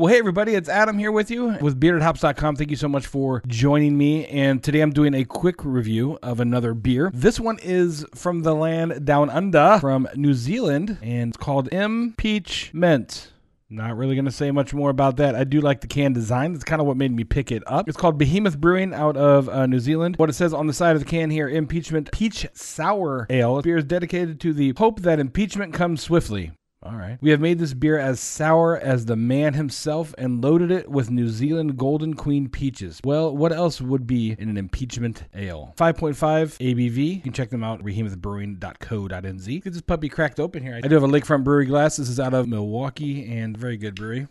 Well, hey, everybody, it's Adam here with you with BeardedHops.com. Thank you so much for joining me. And today I'm doing a quick review of another beer. This one is from the land down under, from New Zealand, and it's called Impeachment. Not really going to say much more about that. I do like the can design. That's kind of what made me pick it up. It's called Behemoth Brewing out of New Zealand. What it says on the side of the can here, Impeachment Peach Sour Ale. This beer is dedicated to the hope that impeachment comes swiftly. All right. We have made this beer as sour as the man himself and loaded it with New Zealand Golden Queen peaches. Well, what else would be in an impeachment ale? 5.5 ABV. You can check them out at behemothbrewing.co.nz. Get this puppy cracked open here. I do have a Lakefront Brewery glass. This is out of Milwaukee and very good brewery.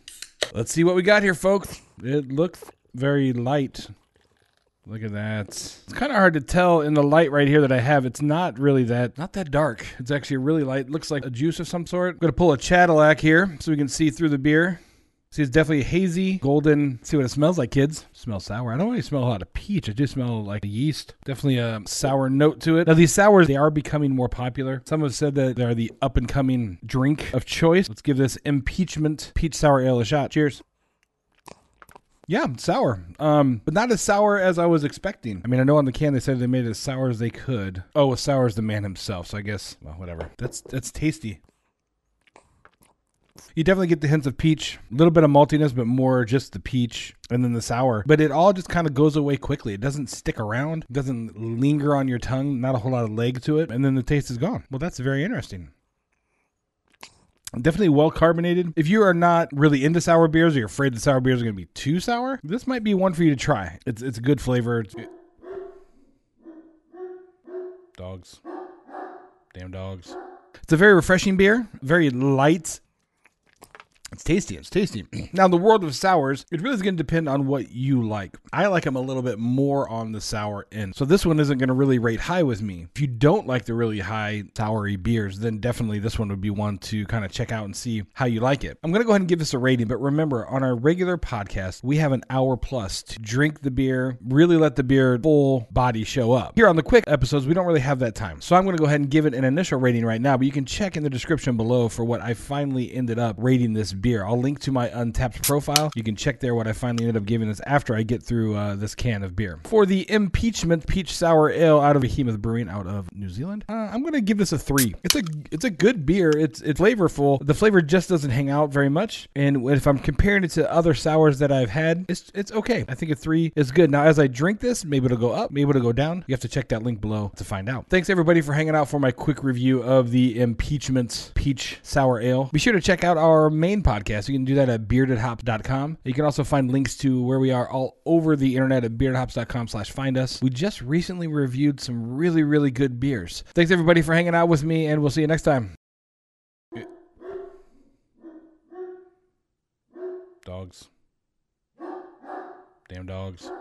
Let's see what we got here, folks. It looks very light. Look at that. It's kind of hard to tell in the light right here that I have. It's not really not that dark. It's actually really light. Looks like a juice of some sort. I'm going to pull a Cadillac here so we can see through the beer. See, it's definitely hazy, golden. See what it smells like, kids. Smells sour. I don't really smell a lot of peach. I do smell like yeast. Definitely a sour note to it. Now, these sours, they are becoming more popular. Some have said that they're the up-and-coming drink of choice. Let's give this Impeachment Peach Sour Ale a shot. Cheers. Yeah, sour, but not as sour as I was expecting. I mean, I know on the can they said they made it as sour as they could. Oh, as sour as the man himself, so I guess, well, whatever. That's tasty. You definitely get the hints of peach, a little bit of maltiness, but more just the peach and then the sour. But it all just kind of goes away quickly. It doesn't stick around, it doesn't linger on your tongue, not a whole lot of leg to it, and then the taste is gone. Well, that's very interesting. Definitely well carbonated. If you are not really into sour beers or you're afraid the sour beers are going to be too sour, this might be one for you to try. It's a good flavor. Dogs. Damn dogs. It's a very refreshing beer. Very light. It's tasty. It's tasty. Now, in the world of sours, it really is going to depend on what you like. I like them a little bit more on the sour end. So this one isn't going to really rate high with me. If you don't like the really high soury beers, then definitely this one would be one to kind of check out and see how you like it. I'm going to go ahead and give this a rating. But remember, on our regular podcast, we have an hour plus to drink the beer, really let the beer full body show up. Here on the quick episodes, we don't really have that time. So I'm going to go ahead and give it an initial rating right now. But you can check in the description below for what I finally ended up rating this beer. I'll link to my Untappd profile. You can check there what I finally ended up giving this after I get through this can of beer. For the Impeachment Peach Sour Ale out of Behemoth Brewing out of New Zealand, I'm going to give this a 3. It's a good beer. It's flavorful. The flavor just doesn't hang out very much. And if I'm comparing it to other sours that I've had, it's okay. I think a 3 is good. Now, as I drink this, maybe it'll go up, maybe it'll go down. You have to check that link below to find out. Thanks, everybody, for hanging out for my quick review of the Impeachment Peach Sour Ale. Be sure to check out our main podcast. You can do that at BeardedHops.com. You can also find links to where we are all over the internet at BeardedHops.com/find us. We just recently reviewed some really, really good beers. Thanks, everybody, for hanging out with me, and we'll see you next time. Dogs. Damn dogs.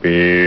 Beer.